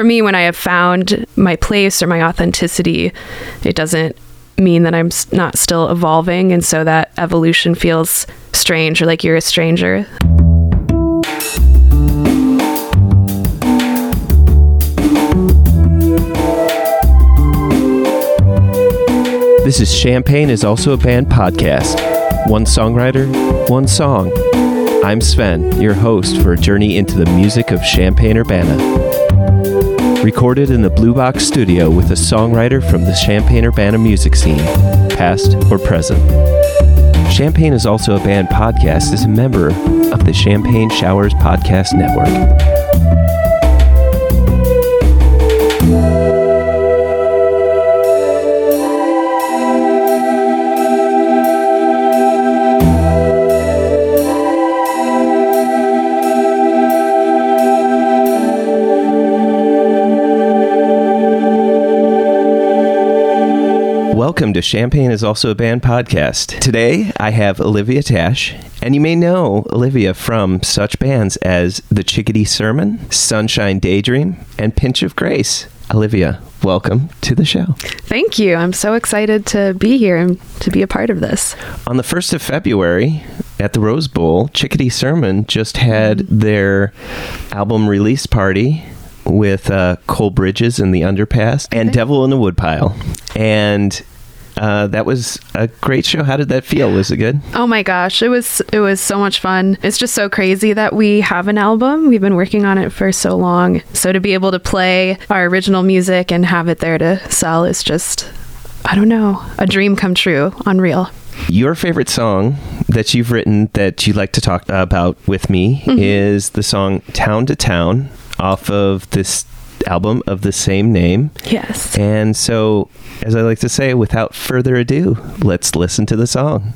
for me, when I have found my place or my authenticity, it doesn't mean that I'm not still evolving. And so that evolution feels strange, or like you're a stranger. This is Champaign is Also a Band podcast. One songwriter, one song. I'm Sven, your host for a journey into the music of Champaign-Urbana. Recorded in the Blue Box studio with a songwriter from the Champaign-Urbana music scene, past or present. Champaign is Also a Band podcast is a member of the Champaign Showers Podcast Network. Welcome to Champaign is Also a Band podcast. Today, I have Olivia Tash, and you may know Olivia from such bands as The Chickadee Sermon, Sunshine Daydream, and Pinch of Grace. Olivia, welcome to the show. Thank you. I'm so excited to be here and to be a part of this. On the 1st of February, at the Rose Bowl, Chickadee Sermon just had their album release party with Cole Bridges and The Underpass and Devil in the Woodpile. And that was a great show. How did that feel? Was it good? Oh my gosh, it was so much fun. It's just so crazy that we have an album. We've been working on it for so long. So to be able to play our original music and have it there to sell is just, I don't know, a dream come true. Unreal. Your favorite song that you've written that you'd like to talk about with me is the song Town to Town off of this album of the same name. Yes. And so, as I like to say, without further ado, let's listen to the song.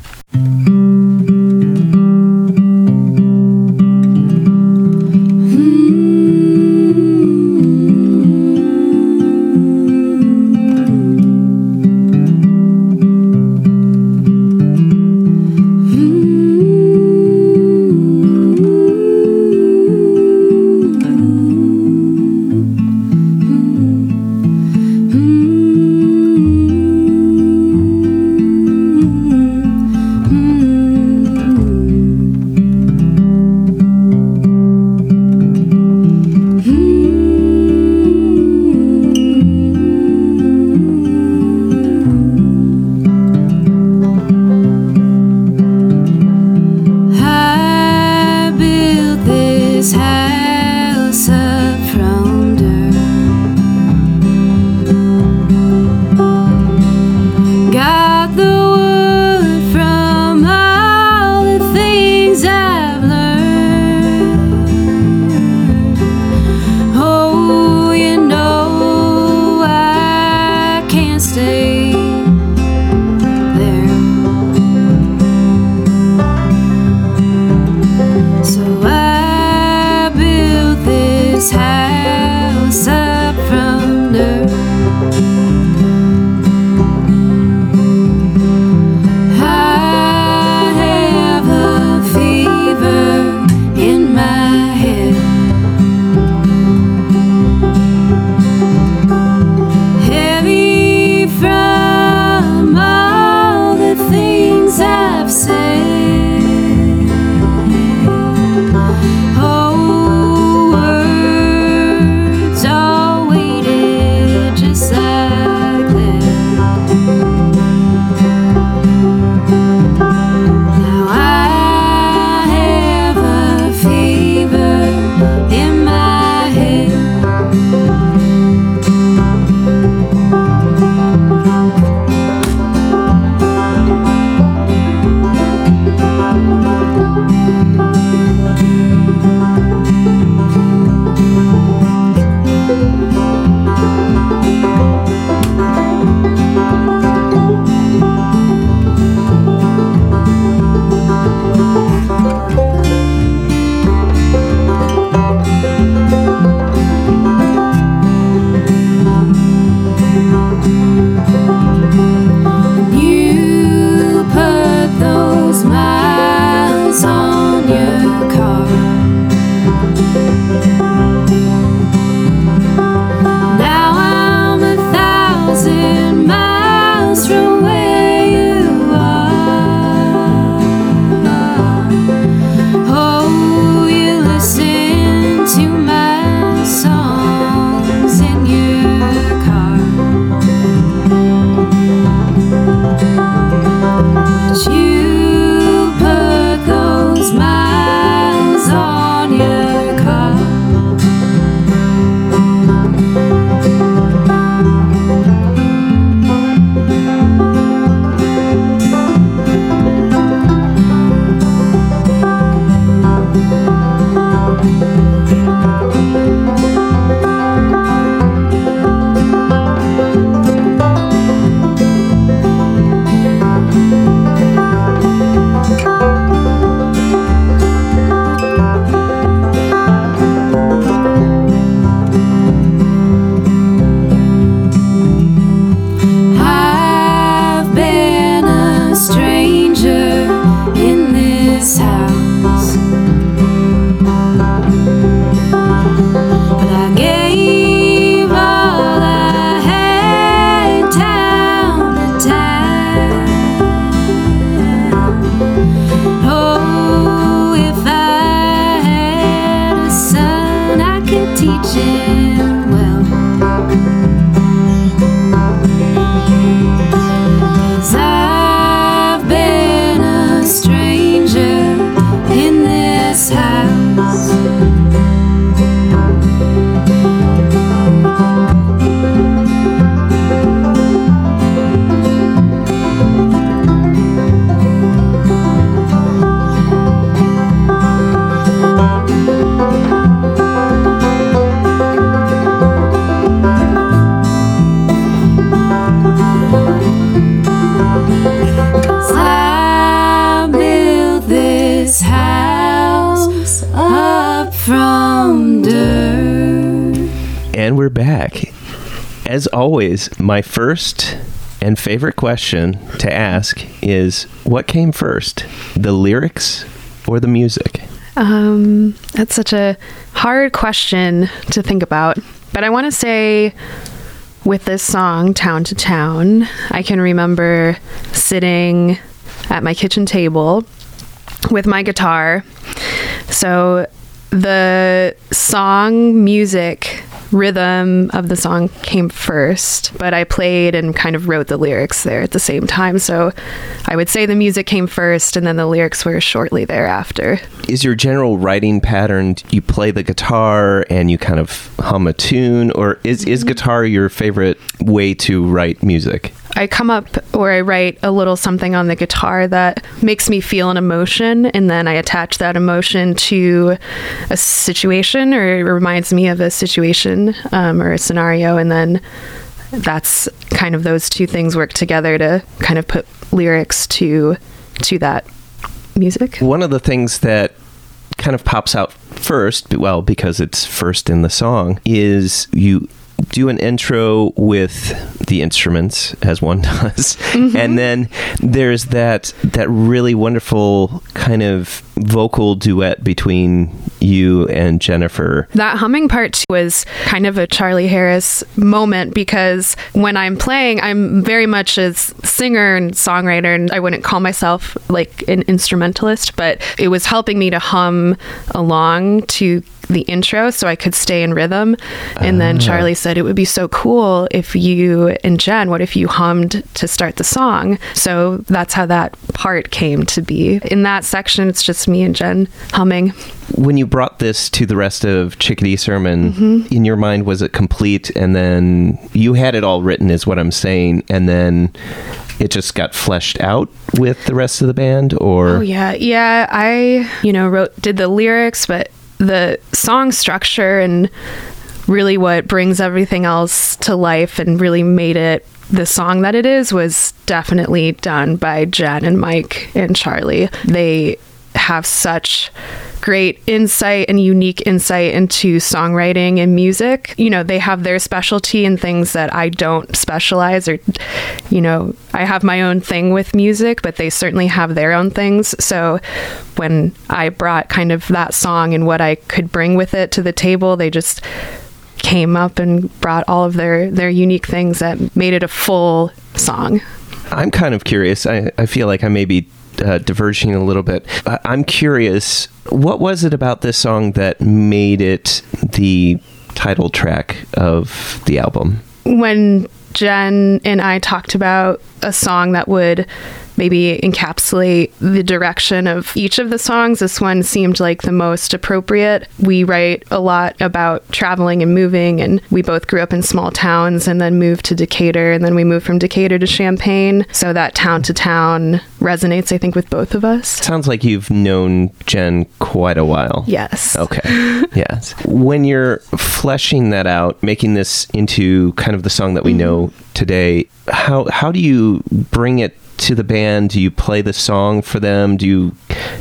And we're back. As always, my first and favorite question to ask is, what came first, the lyrics or the music? That's such a hard question to think about. But I want to say, with this song, Town to Town, I can remember sitting at my kitchen table with my guitar. So the song music rhythm of the song came first, but I played and kind of wrote the lyrics there at the same time. So I would say the music came first and then the lyrics were shortly thereafter. Is your general writing pattern, you play the guitar and you kind of hum a tune, or is guitar your favorite way to write music? I come up or I write a little something on the guitar that makes me feel an emotion, and then I attach that emotion to a situation, or it reminds me of a situation or a scenario, and then that's kind of those two things work together to kind of put lyrics to that music. One of the things that kind of pops out first, well, because it's first in the song, is you do an intro with the instruments, as one does, and then there's that really wonderful kind of vocal duet between you and Jennifer. That humming part was kind of a Charlie Harris moment, because when I'm playing, I'm very much a singer and songwriter, and I wouldn't call myself like an instrumentalist, but it was helping me to hum along to the intro so I could stay in rhythm. And then Charlie said, it would be so cool if you and Jen, what if you hummed to start the song? So that's how that part came to be. In that section, it's just me and Jen humming. When you brought this to the rest of Chickadee Sermon, in your mind, was it complete? And then you had it all written, is what I'm saying. And then it just got fleshed out with the rest of the band, or? Oh, yeah. Yeah. I, did the lyrics, but the song structure and really what brings everything else to life and really made it the song that it is was definitely done by Jen and Mike and Charlie. They have such great insight and unique insight into songwriting and music. They have their specialty in things that I don't specialize, or I have my own thing with music, but they certainly have their own things. So when I brought kind of that song and what I could bring with it to the table, they just came up and brought all of their unique things that made it a full song. I'm kind of curious. I feel like I may be diverging a little bit. I'm curious, what was it about this song that made it the title track of the album? When Jen and I talked about a song that would maybe encapsulate the direction of each of the songs, this one seemed like the most appropriate. We write a lot about traveling and moving, and we both grew up in small towns and then moved to Decatur, and then we moved from Decatur to Champaign. So that town to town resonates, I think, with both of us. Sounds like you've known Jen quite a while. Yes. Okay. Yes. When you're fleshing that out, making this into kind of the song that we know today, how do you bring it to the band? Do you play the song for them? Do you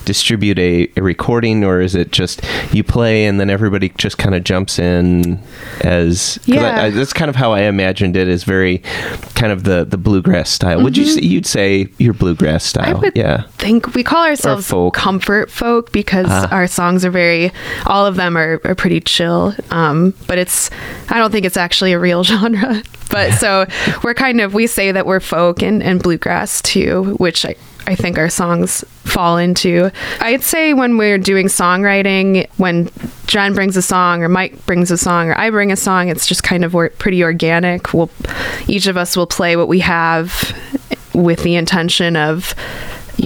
distribute a recording, or is it just you play and then everybody just kind of jumps in as... Yeah. I that's kind of how I imagined it, is very kind of the bluegrass style. Would you say, you'd say your bluegrass style? I would think we call ourselves folk. Comfort folk, because our songs are all of them are pretty chill, but I don't think it's actually a real genre. But so we say that we're folk and bluegrass too, which I think our songs fall into. I'd say when we're doing songwriting, when Jen brings a song or Mike brings a song or I bring a song, it's just kind of pretty organic. Each of us will play what we have with the intention of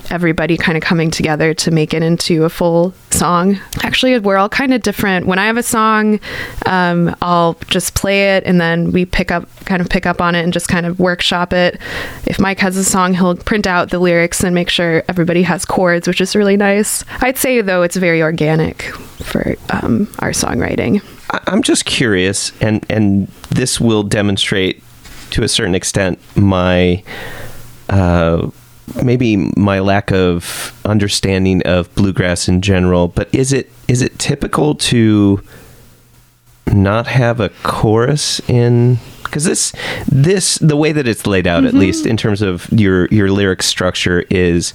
everybody kind of coming together to make it into a full song. Actually, we're all kind of different. When I have a song, I'll just play it, and then we pick up on it and just kind of workshop it. If Mike has a song, he'll print out the lyrics and make sure everybody has chords, which is really nice. I'd say, though, it's very organic for our songwriting. I'm just curious, and this will demonstrate to a certain extent my... maybe my lack of understanding of bluegrass in general, but is it typical to not have a chorus in? Because this the way that it's laid out, mm-hmm. at least in terms of your lyric structure, is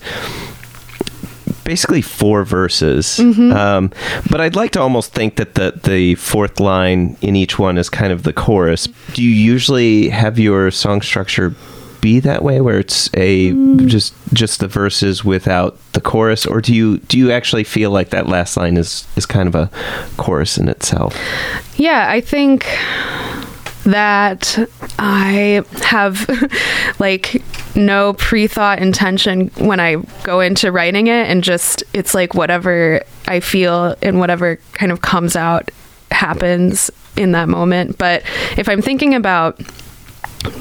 basically four verses. Mm-hmm. But I'd like to almost think that the fourth line in each one is kind of the chorus. Do you usually have your song structure be that way, where it's a just the verses without the chorus, or do you actually feel like that last line is kind of a chorus in itself? Yeah, I think that I have like no pre-thought intention when I go into writing it, and just it's like whatever I feel and whatever kind of comes out happens in that moment. But if I'm thinking about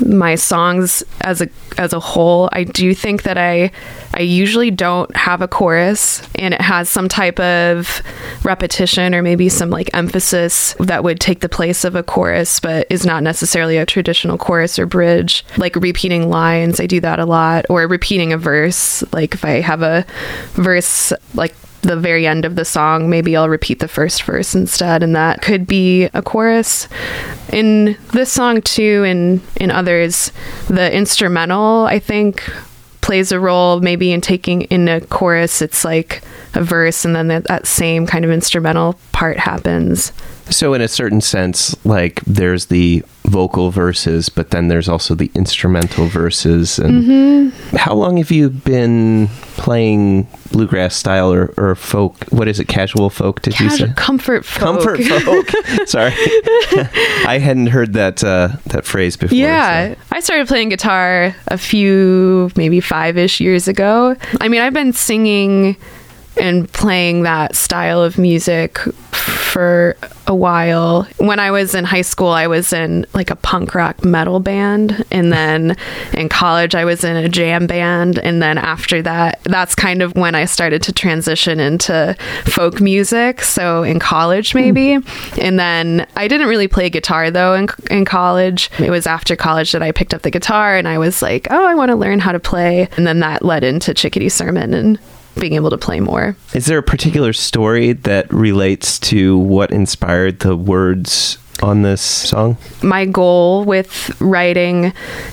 my songs as a whole, I do think that I usually don't have a chorus, and it has some type of repetition or maybe some like emphasis that would take the place of a chorus, but is not necessarily a traditional chorus or bridge. Like repeating lines, I do that a lot, or repeating a verse. Like if I have a verse, like the very end of the song, maybe I'll repeat the first verse instead, and that could be a chorus. In this song too, and in others, the instrumental I think plays a role maybe in taking in a chorus. It's like a verse, and then that same kind of instrumental part happens. So in a certain sense, like there's the vocal verses, but then there's also the instrumental verses. And mm-hmm. How long have you been playing bluegrass style or folk? What is it? Casual folk? Did you say comfort folk? Comfort folk. Sorry, I hadn't heard that phrase before. Yeah, so. I started playing guitar a few, maybe 5-ish years ago. I mean, I've been singing and playing that style of music for a while. When I was in high school, I was in like a punk rock metal band, and then in college I was in a jam band, and then after that, that's kind of when I started to transition into folk music. So in college maybe, and then I didn't really play guitar though in college. It was after college that I picked up the guitar, and I was like, oh, I want to learn how to play, and then that led into Chickadee Sermon and being able to play more. Is there a particular story that relates to what inspired the words on this song? My goal with writing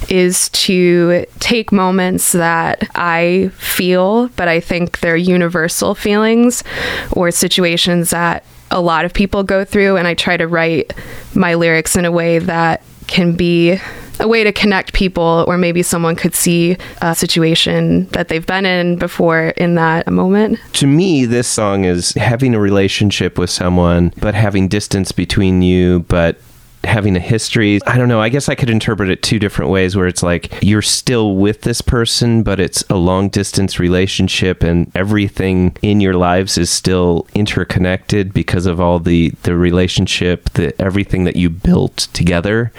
is to take moments that I feel, but I think they're universal feelings or situations that a lot of people go through, and I try to write my lyrics in a way that can be a way to connect people, or maybe someone could see a situation that they've been in before in that moment. To me, this song is having a relationship with someone, but having distance between you, but having a history. I don't know. I guess I could interpret it two different ways, where it's like you're still with this person, but it's a long distance relationship, and everything in your lives is still interconnected because of all the relationship, everything that you built together,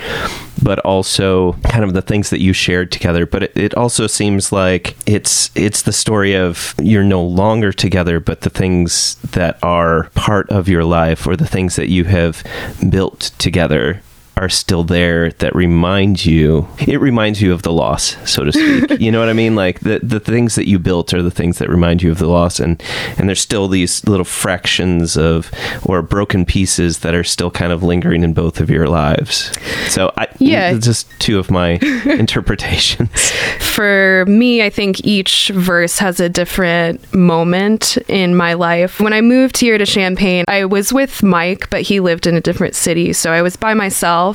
but also kind of the things that you shared together. But it also seems like it's the story of you're no longer together, but the things that are part of your life or the things that you have built together are still there, that reminds you of the loss, so to speak. You know what I mean? Like the things that you built are the things that remind you of the loss, and there's still these little fractions of, or broken pieces that are still kind of lingering in both of your lives. So it's just two of my interpretations. For me, I think each verse has a different moment in my life. When I moved here to Champaign, I was with Mike, but he lived in a different city, so I was by myself.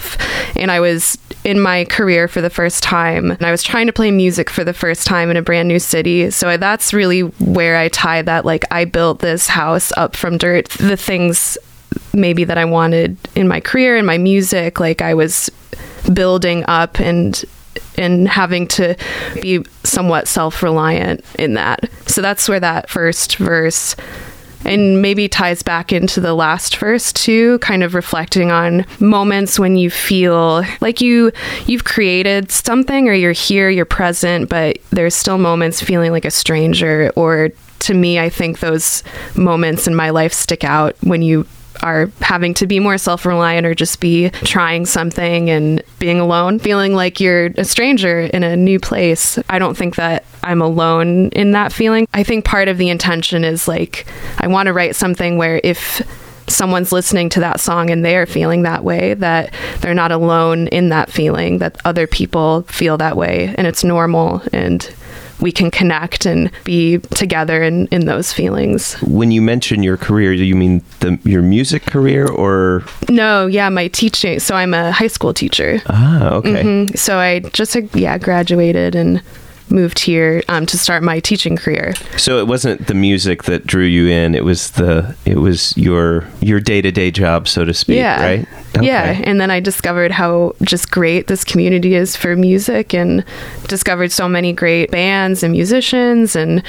And I was in my career for the first time, and I was trying to play music for the first time in a brand new city. So that's really where I tie that, like, I built this house up from dirt. The things maybe that I wanted in my career and my music, like I was building up and having to be somewhat self-reliant in that. So that's where that first verse, and maybe ties back into the last verse too, kind of reflecting on moments when you feel like you've created something, or you're here, you're present, but there's still moments feeling like a stranger. Or to me, I think those moments in my life stick out when you are having to be more self-reliant, or just be trying something and being alone, feeling like you're a stranger in a new place. I don't think that I'm alone in that feeling. I think part of the intention is like, I want to write something where if someone's listening to that song and they are feeling that way, that they're not alone in that feeling, that other people feel that way and it's normal and we can connect and be together in those feelings. When you mention your career, do you mean your music career or? No, yeah, my teaching. So I'm a high school teacher. Ah, okay. Mm-hmm. So I just, graduated and moved here to start my teaching career. So it wasn't the music that drew you in, it was your day-to-day job, so to speak, yeah. Right? Okay. Yeah, and then I discovered how just great this community is for music and discovered so many great bands and musicians, and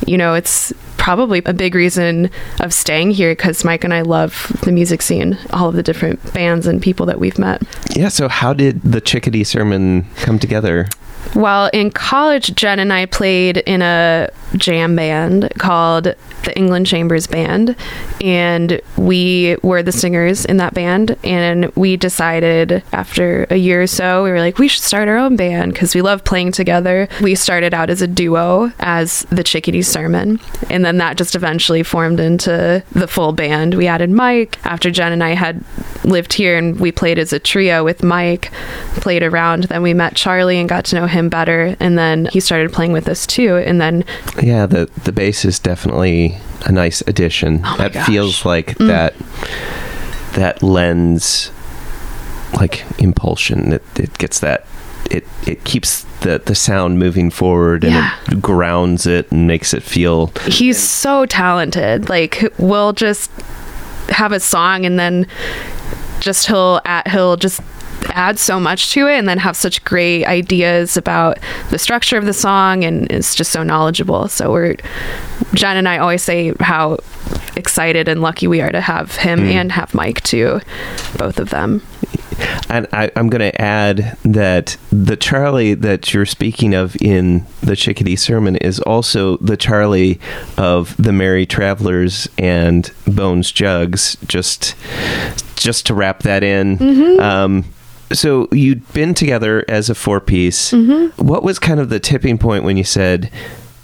it's probably a big reason of staying here because Mike and I love the music scene, all of the different bands and people that we've met. Yeah, so how did the Chickadee Sermon come together? Well, in college, Jen and I played in a jam band called the England Chambers Band, and we were the singers in that band, and we decided after a year or so, we were like, we should start our own band because we love playing together. We started out as a duo as the Chickadee Sermon, and then that just eventually formed into the full band. We added Mike after Jen and I had lived here, and we played as a trio with Mike, played around, then we met Charlie and got to know him better, and then he started playing with us too, and then the bass is definitely a nice addition. Oh my gosh. Feels like that lends like impulsion, it gets that, it keeps the sound moving forward, and it grounds it and makes it feel. He's so talented, like we'll just have a song and then just he'll just add so much to it and then have such great ideas about the structure of the song, and it's just so knowledgeable. So Jen and I always say how excited and lucky we are to have him and have Mike too, both of them. And I'm going to add that the Charlie that you're speaking of in the Chickadee Sermon is also the Charlie of the Merry Travelers and Bones Jugs, just to wrap that in. Mm-hmm. So you'd been together as a four-piece. Mm-hmm. What was kind of the tipping point when you said,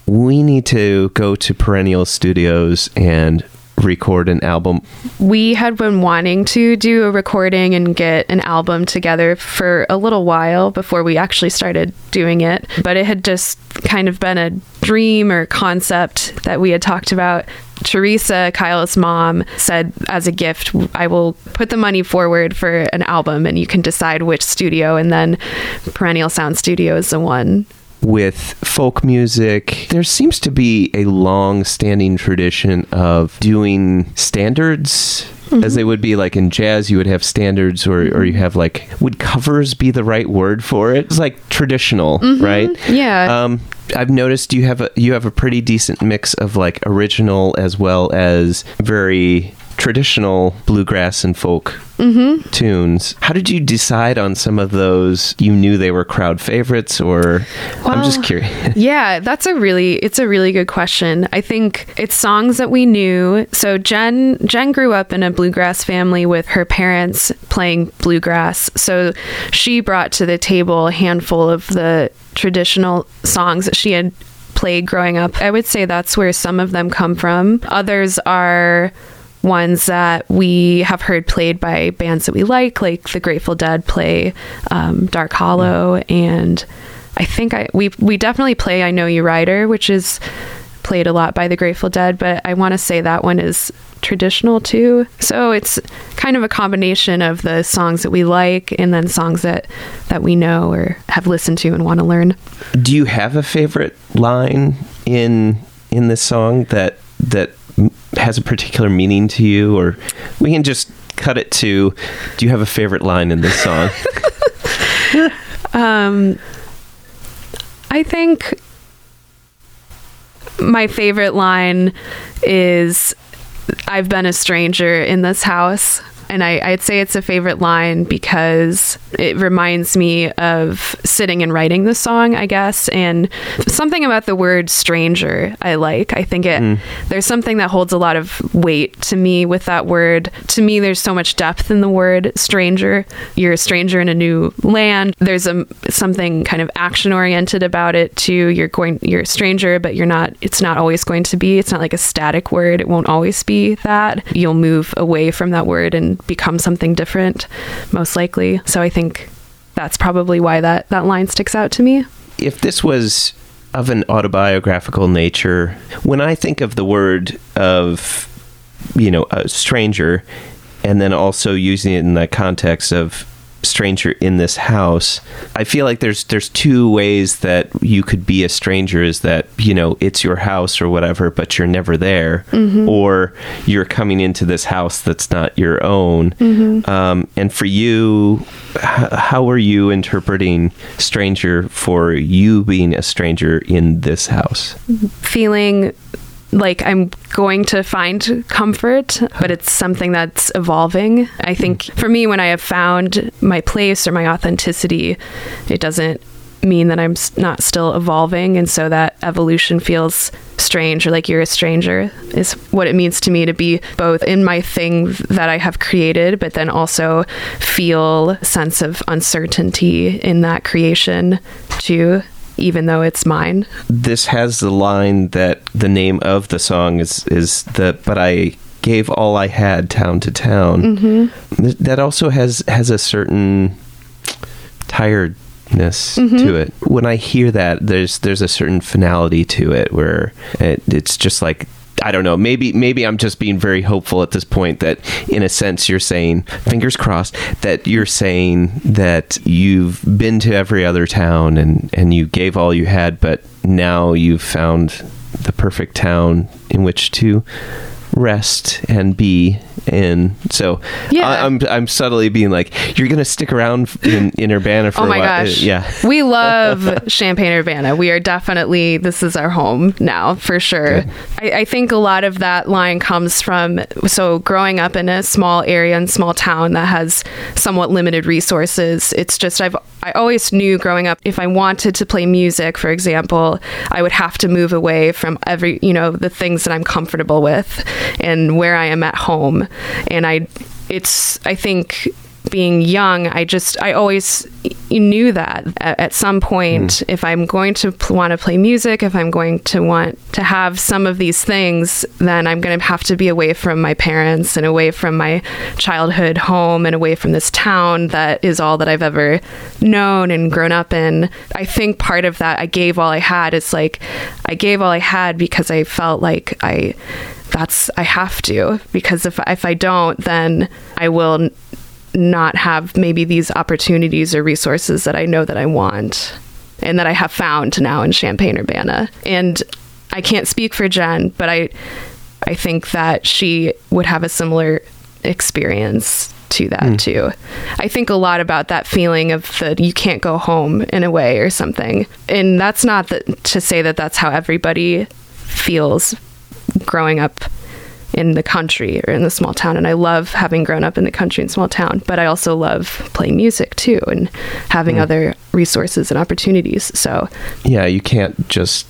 we need to go to Perennial Studios and record an album? We had been wanting to do a recording and get an album together for a little while before we actually started doing it, but it had just kind of been a dream or concept that we had talked about. Teresa, Kyle's mom, said as a gift, I will put the money forward for an album and you can decide which studio, and then Perennial Sound Studio is the one. With folk music, there seems to be a long-standing tradition of doing standards, mm-hmm. as they would be like in jazz, you would have standards, or you have like, would covers be the right word for it? It's like traditional, mm-hmm. right? Yeah. I've noticed you have a pretty decent mix of like original as well as very traditional bluegrass and folk mm-hmm. tunes. How did you decide on some of those? You knew they were crowd favorites, or I'm just curious. Yeah, it's a really good question. I think it's songs that we knew. So Jen grew up in a bluegrass family with her parents playing bluegrass. So she brought to the table a handful of the traditional songs that she had played growing up. I would say that's where some of them come from. Others are ones that we have heard played by bands that we like the Grateful Dead play Dark Hollow, and I think we definitely play I Know You Rider, which is played a lot by the Grateful Dead, but I want to say that one is traditional too. So it's kind of a combination of the songs that we like and then songs that we know or have listened to and want to learn. Do you have a favorite line in this song that has a particular meaning to you, or we can just cut it to, do you have a favorite line in this song? I think my favorite line is, I've been a stranger in this house. And I'd say it's a favorite line because it reminds me of sitting and writing the song, I guess. And something about the word stranger I like. I think there's something that holds a lot of weight to me with that word. To me, there's so much depth in the word stranger. You're a stranger in a new land. There's something kind of action-oriented about it too. You're a stranger, but it's not always going to be. It's not like a static word. It won't always be that. You'll move away from that word and become something different, most likely. So I think that's probably why that line sticks out to me. If this was of an autobiographical nature, when I think of the word of, a stranger, and then also using it in the context of stranger in this house, I feel like there's two ways that you could be a stranger, is that, it's your house or whatever, but you're never there, mm-hmm. or you're coming into this house that's not your own. Mm-hmm. And for you, how are you interpreting stranger for you being a stranger in this house? Feeling like I'm going to find comfort, but it's something that's evolving. I think for me, when I have found my place or my authenticity, it doesn't mean that I'm not still evolving. And so that evolution feels strange, or like you're a stranger is what it means to me to be both in my thing that I have created, but then also feel a sense of uncertainty in that creation too, even though it's mine. This has the line that the name of the song but I gave all I had town to town. Mm-hmm. That also has a certain tiredness mm-hmm. to it. When I hear that, there's a certain finality to it where it's just like, I don't know, maybe I'm just being very hopeful at this point that in a sense you're saying, fingers crossed, that you're saying that you've been to every other town and you gave all you had, but now you've found the perfect town in which to rest and be in. So yeah. I'm subtly being like, you're gonna stick around in Urbana for a while. Oh my gosh, yeah, we love Champaign-Urbana. We are definitely, this is our home now for sure. I think a lot of that line comes from growing up in a small area and small town that has somewhat limited resources. It's just I always knew growing up, if I wanted to play music, for example, I would have to move away from every the things that I'm comfortable with and where I am at home. And I think being young, I always knew that at some point, if I'm going to want to play music, if I'm going to want to have some of these things, then I'm going to have to be away from my parents and away from my childhood home and away from this town that is all that I've ever known and grown up in. I think part of that, I gave all I had. It's like, I gave all I had because I felt like I have to, because if I don't, then I will not have maybe these opportunities or resources that I know that I want and that I have found now in Champaign-Urbana. And I can't speak for Jen, but I think that she would have a similar experience to that too. I think a lot about that feeling of that you can't go home in a way or something. And that's not to say that that's how everybody feels growing up in the country or in the small town. And I love having grown up in the country and small town, but I also love playing music too and having other resources and opportunities. So yeah, you can't just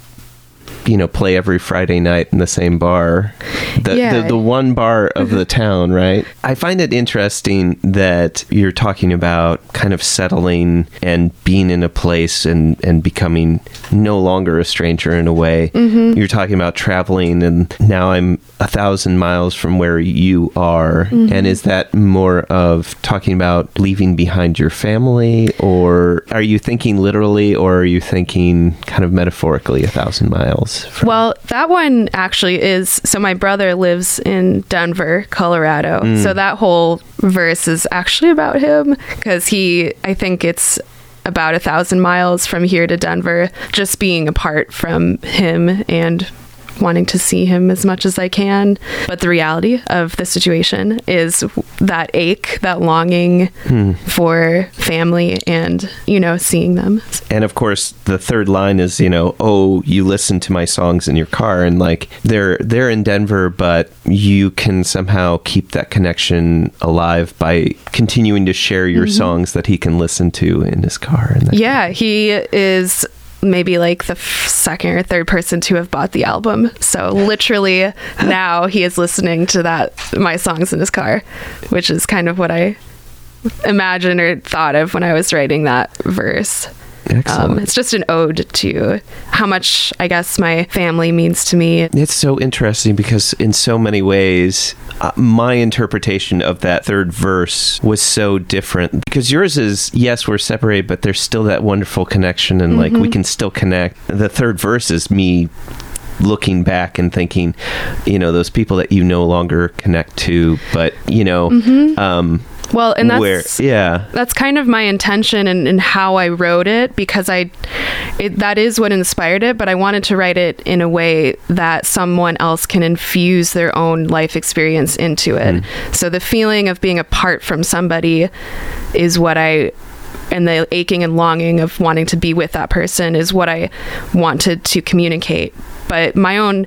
play every Friday night in the same bar, the one bar of the town, right? I find it interesting that you're talking about kind of settling and being in a place and becoming no longer a stranger in a way. Mm-hmm. You're talking about traveling, and now I'm 1,000 miles from where you are. Mm-hmm. And is that more of talking about leaving behind your family, or are you thinking literally, or are you thinking kind of metaphorically 1,000 miles? Well, that one actually is, so my brother lives in Denver, Colorado. So that whole verse is actually about him, because I think it's about 1,000 miles from here to Denver, just being apart from him and wanting to see him as much as I can. But the reality of the situation is that ache, that longing for family and, you know, seeing them. And of course, the third line is, you know, oh, you listen to my songs in your car. And like, they're in Denver, but you can somehow keep that connection alive by continuing to share your songs that he can listen to in his car. And yeah, he is maybe like the second or third person to have bought the album. So literally now he is listening to that, my songs in his car, which is kind of what I imagined or thought of when I was writing that verse. It's just an ode to how much, I guess, my family means to me. It's so interesting because in so many ways, my interpretation of that third verse was so different. Because yours is, yes, we're separated, but there's still that wonderful connection and like we can still connect. The third verse is me looking back and thinking, you know, those people that you no longer connect to, but, you know... Well, and that's that's kind of my intention and how I wrote it, because that is what inspired it. But I wanted to write it in a way that someone else can infuse their own life experience into it. So the feeling of being apart from somebody is what and the aching and longing of wanting to be with that person is what I wanted to communicate. But my own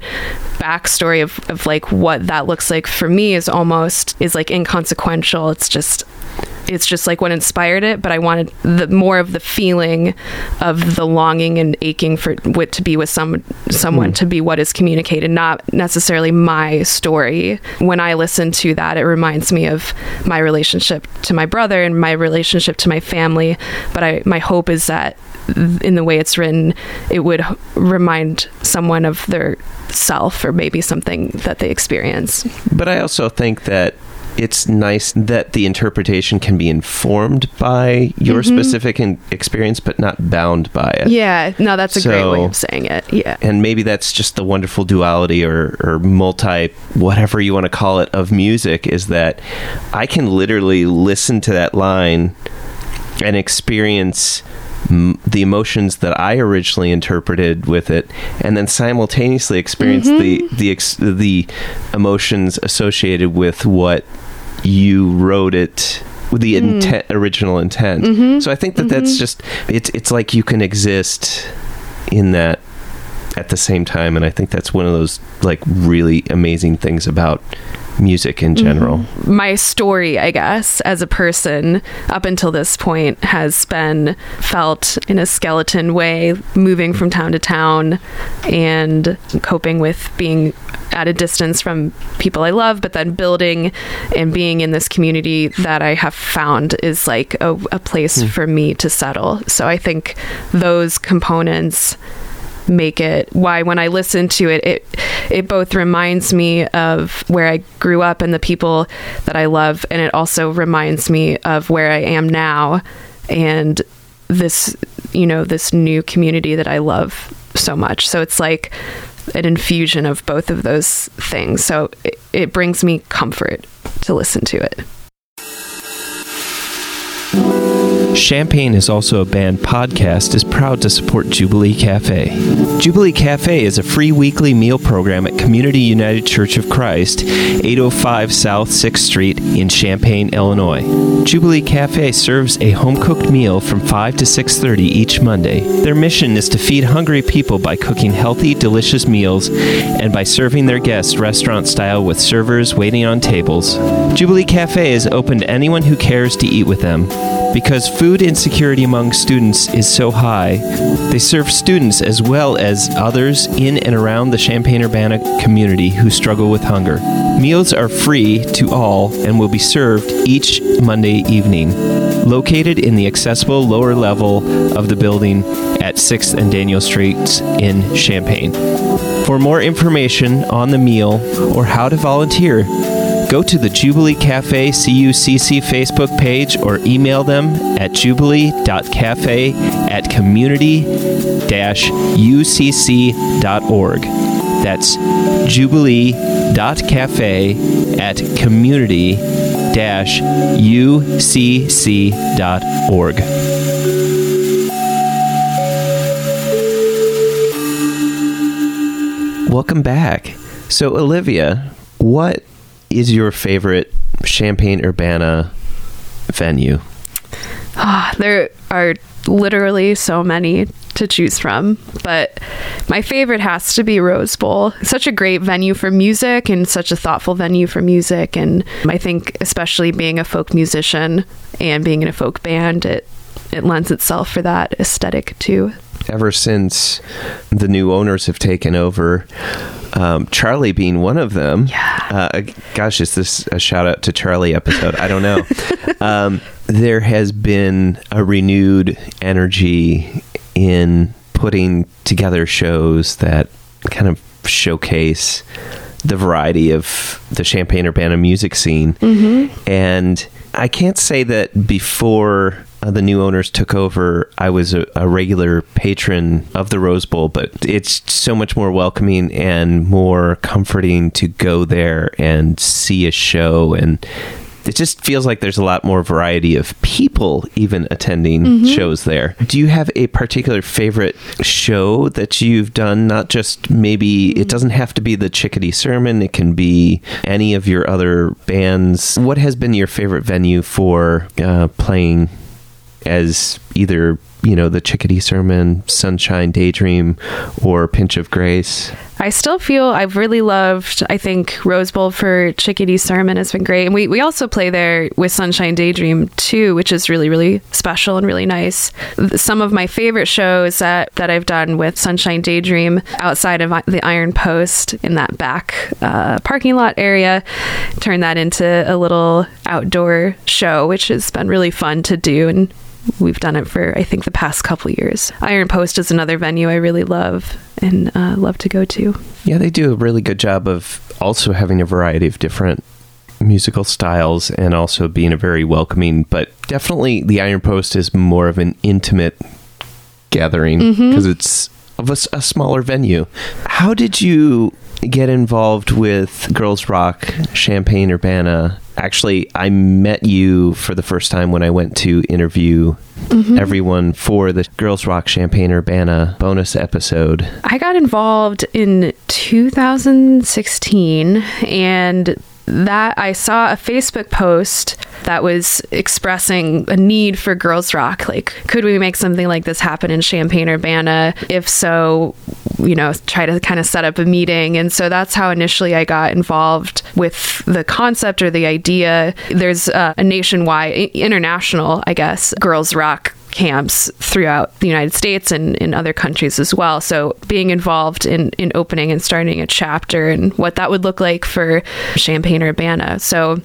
backstory of like what that looks like for me is like inconsequential. It's just like what inspired it. But I wanted the more of the feeling of the longing and aching to be with someone to be what is communicated, not necessarily my story. When I listen to that, it reminds me of my relationship to my brother and my relationship to my family. But my hope is that in the way it's written, it would remind someone of their self or maybe something that they experience. But I also think that it's nice that the interpretation can be informed by your specific experience, but not bound by it. Yeah, no, that's a great way of saying it. Yeah. And maybe that's just the wonderful duality or multi, whatever you want to call it, of music, is that I can literally listen to that line and experience the emotions that I originally interpreted with it, and then simultaneously experience the emotions associated with what you wrote it with, the original intent. So I think that that's just, it's like you can exist in that at the same time. And I think that's one of those like really amazing things about music in general. My story, I guess, as a person up until this point has been felt in a skeleton way, moving from town to town and coping with being at a distance from people I love, but then building and being in this community that I have found is like a place for me to settle. So I think those components make it why when I listen to it, it both reminds me of where I grew up and the people that I love, and it also reminds me of where I am now and this, you know, this new community that I love so much. So it's like an infusion of both of those things. So it brings me comfort to listen to it. Champaign Is Also a Band podcast is proud to support Jubilee Cafe. Jubilee Cafe is a free weekly meal program at Community United Church of Christ, 805 South 6th Street in Champaign, Illinois. Jubilee Cafe serves a home-cooked meal from 5 to 6:30 each Monday. Their mission is to feed hungry people by cooking healthy, delicious meals and by serving their guests restaurant-style with servers waiting on tables. Jubilee Cafe is open to anyone who cares to eat with them. Because food insecurity among students is so high, they serve students as well as others in and around the Champaign-Urbana community who struggle with hunger. Meals are free to all and will be served each Monday evening. Located in the accessible lower level of the building at 6th and Daniel Streets in Champaign. For more information on the meal or how to volunteer, go to the Jubilee Cafe CUCC Facebook page or email them at jubilee.cafe@community-ucc.org. That's jubilee.cafe@community-ucc.org. Welcome back. So, Olivia, what is your favorite Champaign-Urbana venue? There are literally so many to choose from, but my favorite has to be Rose Bowl. Such a great venue for music and such a thoughtful venue for music. And I think especially being a folk musician and being in a folk band, it lends itself for that aesthetic too. Ever since the new owners have taken over, Charlie being one of them. Yeah. Gosh, is this a shout out to Charlie episode? I don't know. There has been a renewed energy in putting together shows that kind of showcase the variety of the Champaign-Urbana music scene. Mm-hmm. And I can't say that before the new owners took over, I was a regular patron of the Rose Bowl, but it's so much more welcoming and more comforting to go there and see a show. And it just feels like there's a lot more variety of people even attending mm-hmm. shows there. Do you have a particular favorite show that you've done? Not just maybe, mm-hmm. it doesn't have to be the Chickadee Sermon. It can be any of your other bands. What has been your favorite venue for playing as either, you know, the Chickadee Sermon, Sunshine Daydream, or Pinch of Grace? I still feel I've really loved, I think, Rose Bowl for Chickadee Sermon has been great. And we also play there with Sunshine Daydream, too, which is really, really special and really nice. Some of my favorite shows that I've done with Sunshine Daydream outside of the Iron Post in that back parking lot area, turn that into a little outdoor show, which has been really fun to do. And we've done it for, I think, the past couple years. Iron Post is another venue I really love and love to go to. Yeah, they do a really good job of also having a variety of different musical styles and also being a very welcoming, but definitely the Iron Post is more of an intimate gathering because mm-hmm. it's of a smaller venue. How did you get involved with Girls Rock Champaign-Urbana? Actually, I met you for the first time when I went to interview mm-hmm. everyone for the Girls Rock Champaign-Urbana bonus episode. I got involved in 2016, and that I saw a Facebook post that was expressing a need for Girls Rock. Like, could we make something like this happen in Champaign-Urbana? If so, you know, try to kind of set up a meeting. And so that's how initially I got involved with the concept or the idea. There's a nationwide, international, I guess, Girls Rock camps throughout the United States and in other countries as well. So being involved in opening and starting a chapter and what that would look like for Champaign-Urbana. So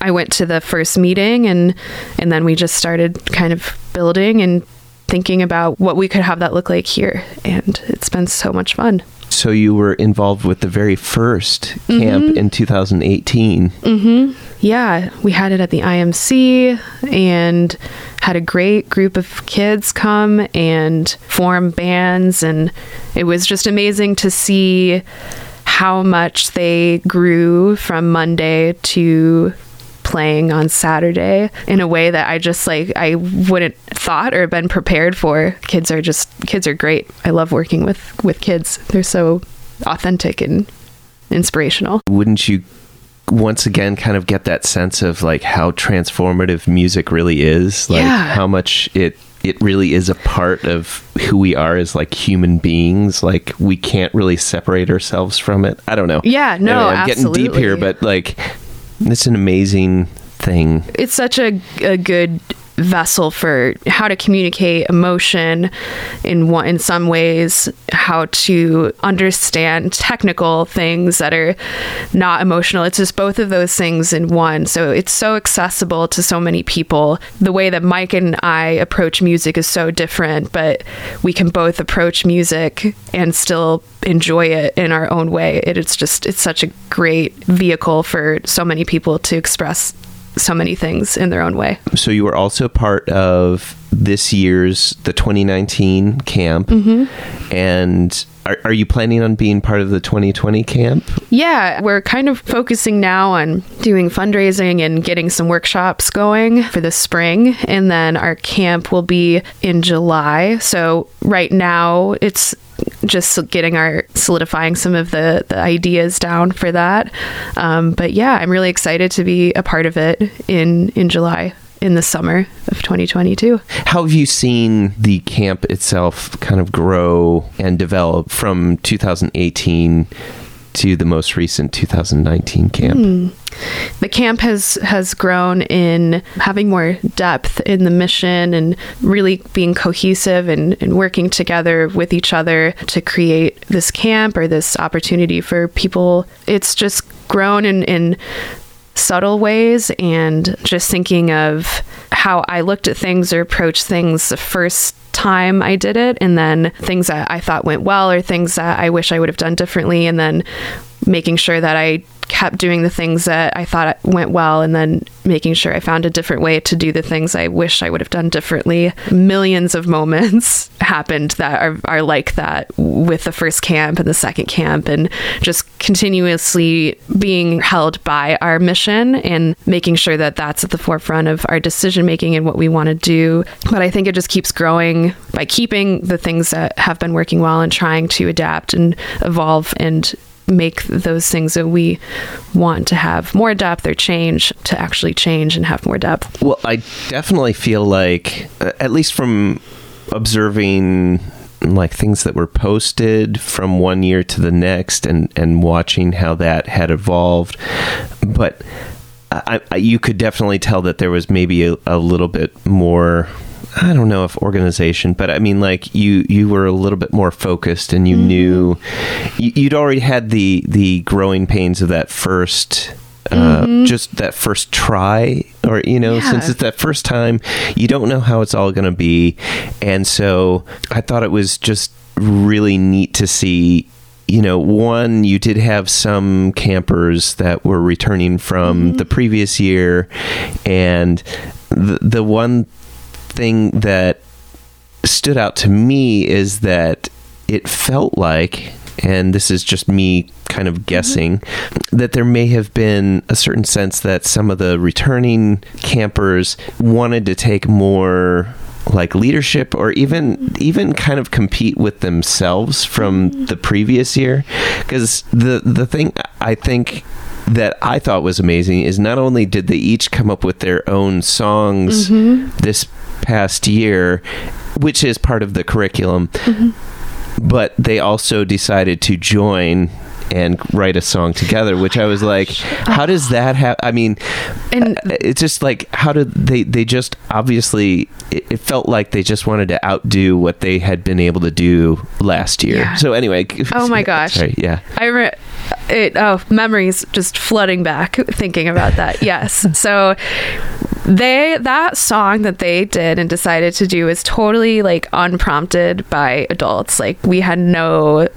I went to the first meeting and then we just started kind of building and thinking about what we could have that look like here. And it's been so much fun. So you were involved with the very first mm-hmm. camp in 2018. Mm-hmm. Yeah, we had it at the IMC and had a great group of kids come and form bands. And it was just amazing to see how much they grew from Monday to playing on Saturday in a way that I just I wouldn't thought or been prepared for. Kids are great. I love working with kids. They're so authentic and inspirational. Wouldn't you once again kind of get that sense of how transformative music really is? Yeah. How much it really is a part of who we are as human beings. We can't really separate ourselves from it. I don't know. Yeah, no, anyway, I'm absolutely getting deep here, but it's an amazing thing. It's such a good vessel for how to communicate emotion in some ways, how to understand technical things that are not emotional. It's just both of those things in one. So it's so accessible to so many people. The way that Mike and I approach music is so different, but we can both approach music and still enjoy it in our own way. It's such a great vehicle for so many people to express so many things in their own way. So you were also part of this year's, the 2019 camp. Mm-hmm. And are you planning on being part of the 2020 camp? Yeah, we're kind of focusing now on doing fundraising and getting some workshops going for the spring. And then our camp will be in July. So right now it's just getting our solidifying some of the ideas down for that. But yeah, I'm really excited to be a part of it in July, in the summer of 2022. How have you seen the camp itself kind of grow and develop from 2018 to the most recent 2019 camp? The camp has grown in having more depth in the mission and really being cohesive and working together with each other to create this camp or this opportunity for people. It's just grown in subtle ways, and just thinking of how I looked at things or approached things the first time I did it, and then things that I thought went well or things that I wish I would have done differently, and then making sure that I kept doing the things that I thought went well, and then making sure I found a different way to do the things I wish I would have done differently. Millions of moments happened that are like that with the first camp and the second camp, and just continuously being held by our mission and making sure that that's at the forefront of our decision making and what we want to do. But I think it just keeps growing by keeping the things that have been working well and trying to adapt and evolve and make those things that we want to have more depth or change to actually change and have more depth. Well, I definitely feel like, at least from observing like things that were posted from one year to the next and watching how that had evolved, but you could definitely tell that there was maybe a little bit more, I don't know if organization, but I mean, like you were a little bit more focused, and you knew you'd already had the growing pains of that first, just that first try, or, you know, since it's that first time, you don't know how it's all going to be. And so I thought it was just really neat to see, you know, one, you did have some campers that were returning from the previous year, and the one thing that stood out to me is that it felt like, and this is just me kind of guessing, that there may have been a certain sense that some of the returning campers wanted to take more like leadership, or even kind of compete with themselves from the previous year. Because the thing I think that I thought was amazing is not only did they each come up with their own songs this past year, which is part of the curriculum, but they also decided to join and write a song together, which I was like, how does that happen? I mean, and it's just like, how did they just obviously, it felt like they just wanted to outdo what they had been able to do last year. Yeah. So anyway. Oh my gosh. Sorry, yeah. Memories just flooding back thinking about that. Yes. So that song that they did and decided to do is totally like unprompted by adults. Like we had no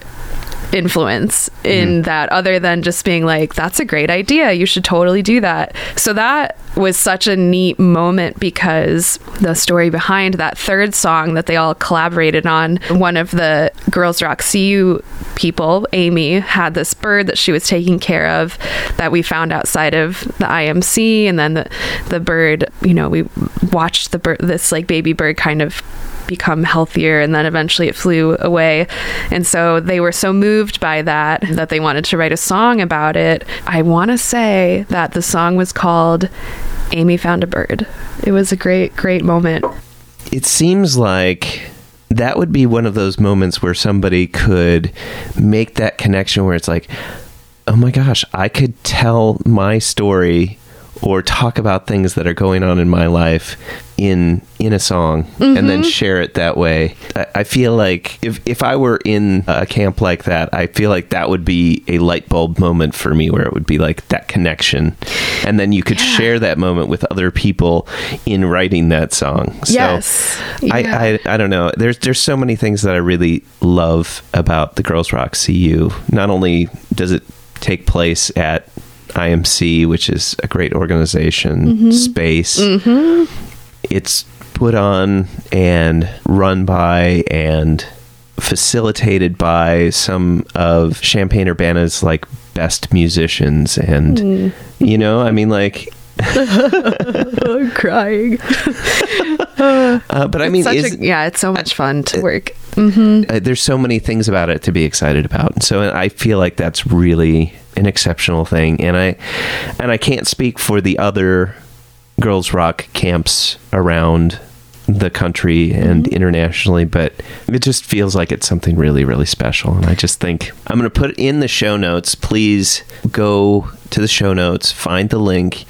influence in that, other than just being like, that's a great idea, you should totally do that. So that was such a neat moment, because the story behind that third song that they all collaborated on, one of the Girls Rock CU people, Amy, had this bird that she was taking care of that we found outside of the IMC, and then the bird, you know, we watched the bird, this like baby bird, kind of become healthier, and then eventually it flew away. And so they were so moved by that they wanted to write a song about it. I want to say that the song was called Amy Found a Bird. It was a great moment. It seems like that would be one of those moments where somebody could make that connection where it's like, oh my gosh, I could tell my story or talk about things that are going on in my life in a song and then share it that way. I feel like if I were in a camp like that, I feel like that would be a light bulb moment for me, where it would be like that connection. And then you could share that moment with other people in writing that song. So yes. Yeah. I don't know. There's so many things that I really love about the Girls Rock CU. Not only does it take place at IMC, which is a great organization, space, it's put on and run by and facilitated by some of Champaign-Urbana's like best musicians, and you know, I mean, like I'm crying. But I mean, it's so much fun to work. Mm-hmm. There's so many things about it to be excited about. And so I feel like that's really an exceptional thing. And I can't speak for the other Girls Rock camps around the country and internationally, but it just feels like it's something really, really special. And I just think I'm going to put in the show notes. Please go to the show notes, find the link,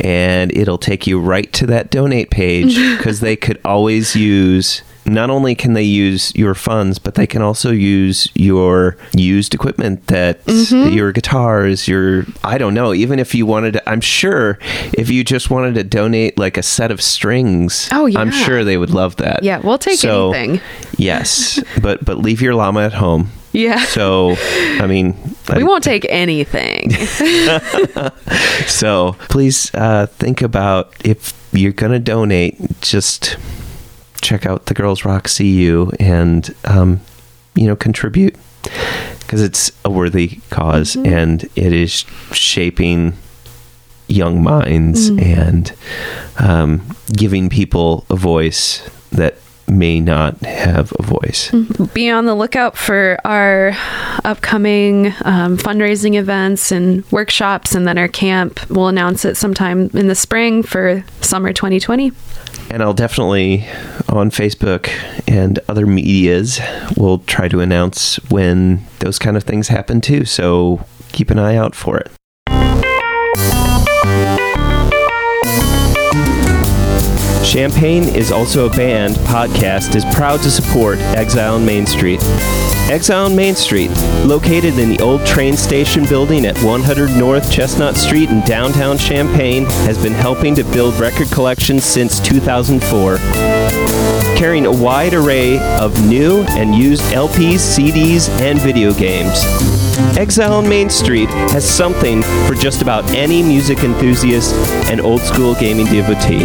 and it'll take you right to that donate page, because they could always use, not only can they use your funds, but they can also use your used equipment, that your guitars, your, I don't know, even if you wanted to, I'm sure if you just wanted to donate like a set of strings, I'm sure they would love that. Yeah, we'll take anything. Yes, but leave your llama at home. Yeah. So, I mean, we won't take anything. So please think about, if you're going to donate, just check out the Girls Rock CU and, contribute, because it's a worthy cause and it is shaping young minds and giving people a voice that may not have a voice. Be on the lookout for our upcoming fundraising events and workshops, and then our camp. We'll announce it sometime in the spring for summer 2020. And I'll definitely, on Facebook and other medias, we'll try to announce when those kind of things happen too. So keep an eye out for it. Champaign Is Also a Band podcast is proud to support Exile on Main Street. Exile on Main Street, located in the old train station building at 100 North Chestnut Street in downtown Champaign, has been helping to build record collections since 2004. Carrying a wide array of new and used LPs, CDs, and video games. Exile on Main Street has something for just about any music enthusiast and old-school gaming devotee.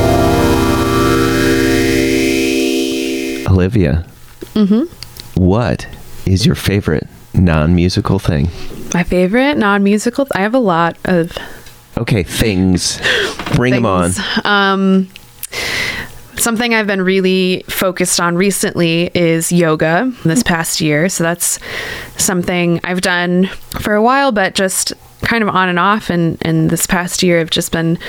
Olivia, what is your favorite non-musical thing? My favorite non-musical? I have a lot of... Okay, things. Bring them on. Something I've been really focused on recently is yoga this past year. So that's something I've done for a while, but just kind of on and off. And this past year, I've just been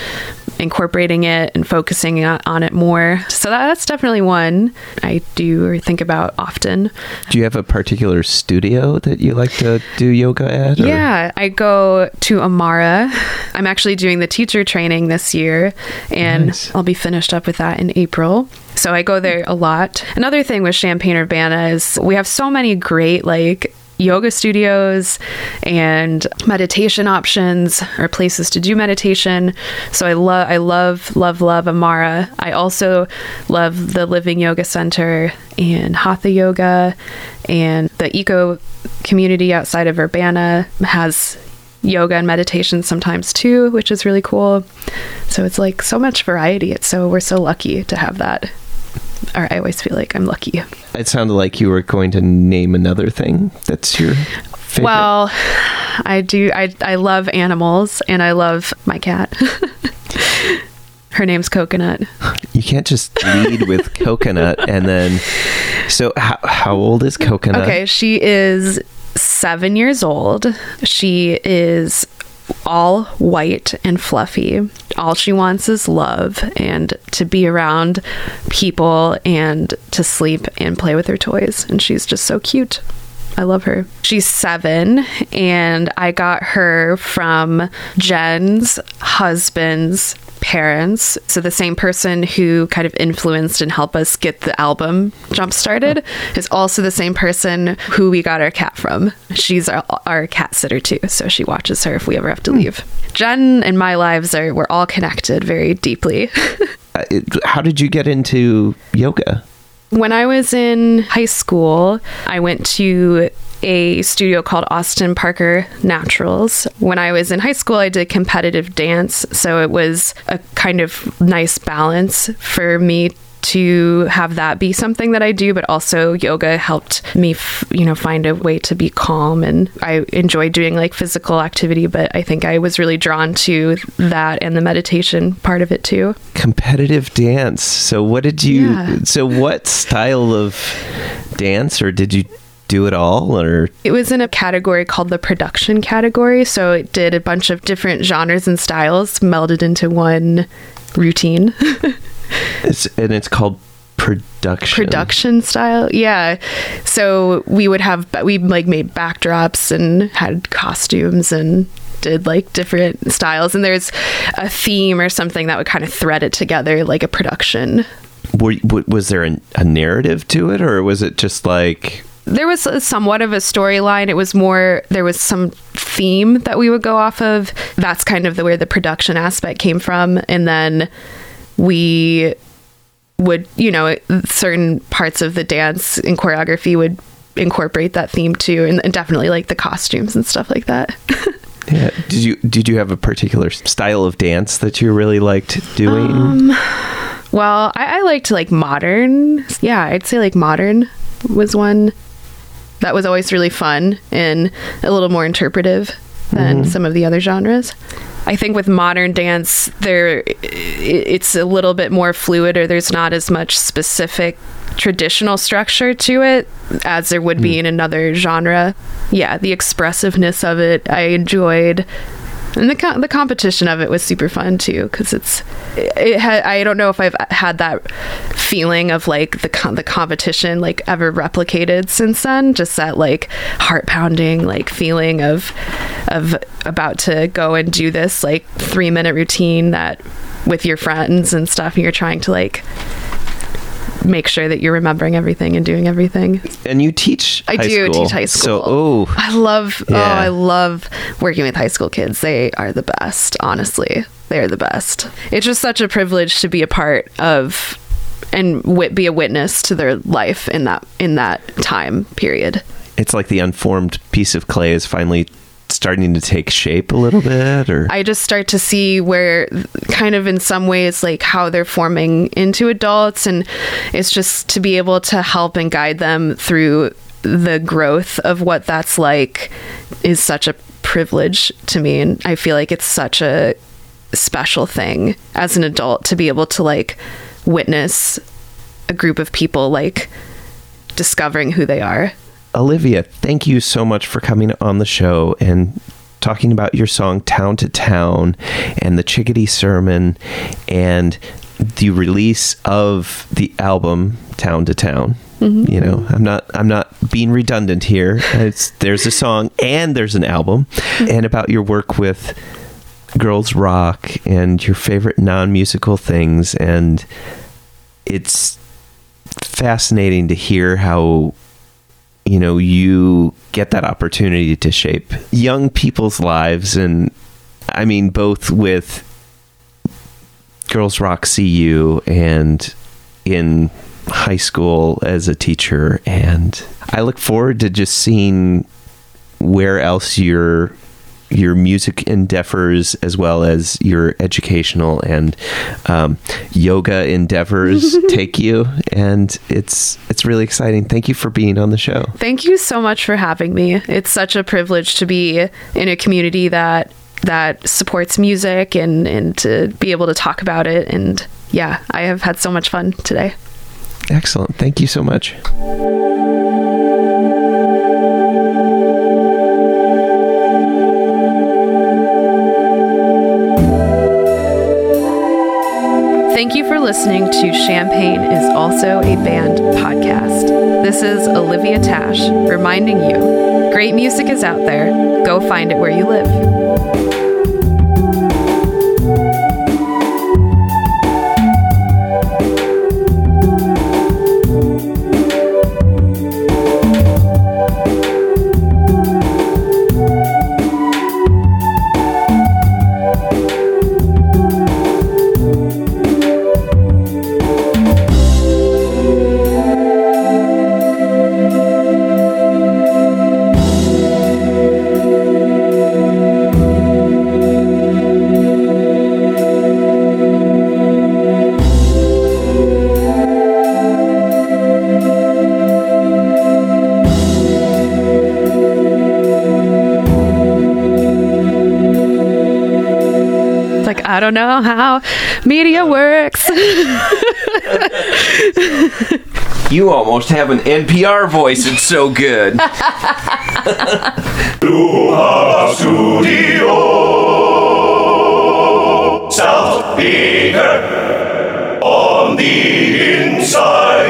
incorporating it and focusing on it more. So that's definitely one I do or think about often. Do you have a particular studio that you like to do yoga at? Or? Yeah, I go to Amara. I'm actually doing the teacher training this year, and nice. I'll be finished up with that in April. So I go there a lot. Another thing with Champaign-Urbana is we have so many great, like, yoga studios and meditation options, or places to do meditation. So I love Amara. I also love the Living Yoga Center and Hatha Yoga, and the eco community outside of Urbana has yoga and meditation sometimes too, which is really cool. So it's like so much variety. We're so lucky to have that. Or I always feel like I'm lucky. It sounded like you were going to name another thing that's your favorite. Well, I do. I love animals, and I love my cat. Her name's Coconut. You can't just lead with Coconut and then... So how old is Coconut? Okay, she is 7 years old. She is all white and fluffy. All she wants is love and to be around people and to sleep and play with her toys. And she's just so cute. I love her. She's 7, and I got her from Jen's husband's parents. So the same person who kind of influenced and helped us get the album jump started is also the same person who we got our cat from. She's our cat sitter too, so she watches her if we ever have to leave. Jen and my lives we're all connected very deeply. How did you get into yoga? When I was in high school, I went to a studio called Austin Parker Naturals. When I was in high school, I did competitive dance, so it was a kind of nice balance for me to have that be something that I do, but also yoga helped me, find a way to be calm. And I enjoyed doing like physical activity, but I think I was really drawn to that and the meditation part of it too. Competitive dance. So what style of dance, or did you do it all, or? It was in a category called the production category. So it did a bunch of different genres and styles melded into one routine. It's called production style. Yeah. So we made backdrops and had costumes and did like different styles. And there's a theme or something that would kind of thread it together, like a production. Was there a narrative to it, or was it just like... There was somewhat of a storyline. It was more, there was some theme that we would go off of. That's kind of where the production aspect came from. And then we would, certain parts of the dance and choreography would incorporate that theme too, and definitely like the costumes and stuff like that. Yeah. Did you have a particular style of dance that you really liked doing? Well, I liked like modern. Yeah, I'd say like modern was one that was always really fun and a little more interpretive than some of the other genres. I think with modern dance, it's a little bit more fluid, or there's not as much specific traditional structure to it as there would be in another genre. Yeah, the expressiveness of it I enjoyed, and the competition of it was super fun too, because I don't know if I've had that feeling of like the competition like ever replicated since then. Just that like heart pounding like feeling of about to go and do this like 3-minute routine that with your friends and stuff, and you're trying to like make sure that you're remembering everything and doing everything. And you teach high school. I do teach high school. So, I love working with high school kids. They are the best, honestly. They're the best. It's just such a privilege to be a part of and be a witness to their life in that time period. It's like the unformed piece of clay is finally starting to take shape a little bit, or I just start to see where kind of in some ways like how they're forming into adults, and it's just to be able to help and guide them through the growth of what that's like is such a privilege to me, and I feel like it's such a special thing as an adult to be able to like witness a group of people like discovering who they are. Olivia, thank you so much for coming on the show and talking about your song Town to Town and the Chickadee Sermon and the release of the album Town to Town. Mm-hmm. I'm not being redundant here. There's a song and there's an album, and about your work with Girls Rock and your favorite non-musical things. And it's fascinating to hear how you get that opportunity to shape young people's lives. And I mean, both with Girls Rock CU and in high school as a teacher. And I look forward to just seeing where else your music endeavors, as well as your educational and yoga endeavors take you. And it's really exciting. Thank you for being on the show. Thank you so much for having me. It's such a privilege to be in a community that supports music and to be able to talk about it. And yeah, I have had so much fun today. Excellent. Thank you so much. Thank you for listening to Champaign is Also a Band podcast. This is Olivia Tash reminding you, great music is out there. Go find it where you live. I don't know how media works. You almost have an NPR voice. It's so good. Luha Studio, South Peter, on the inside.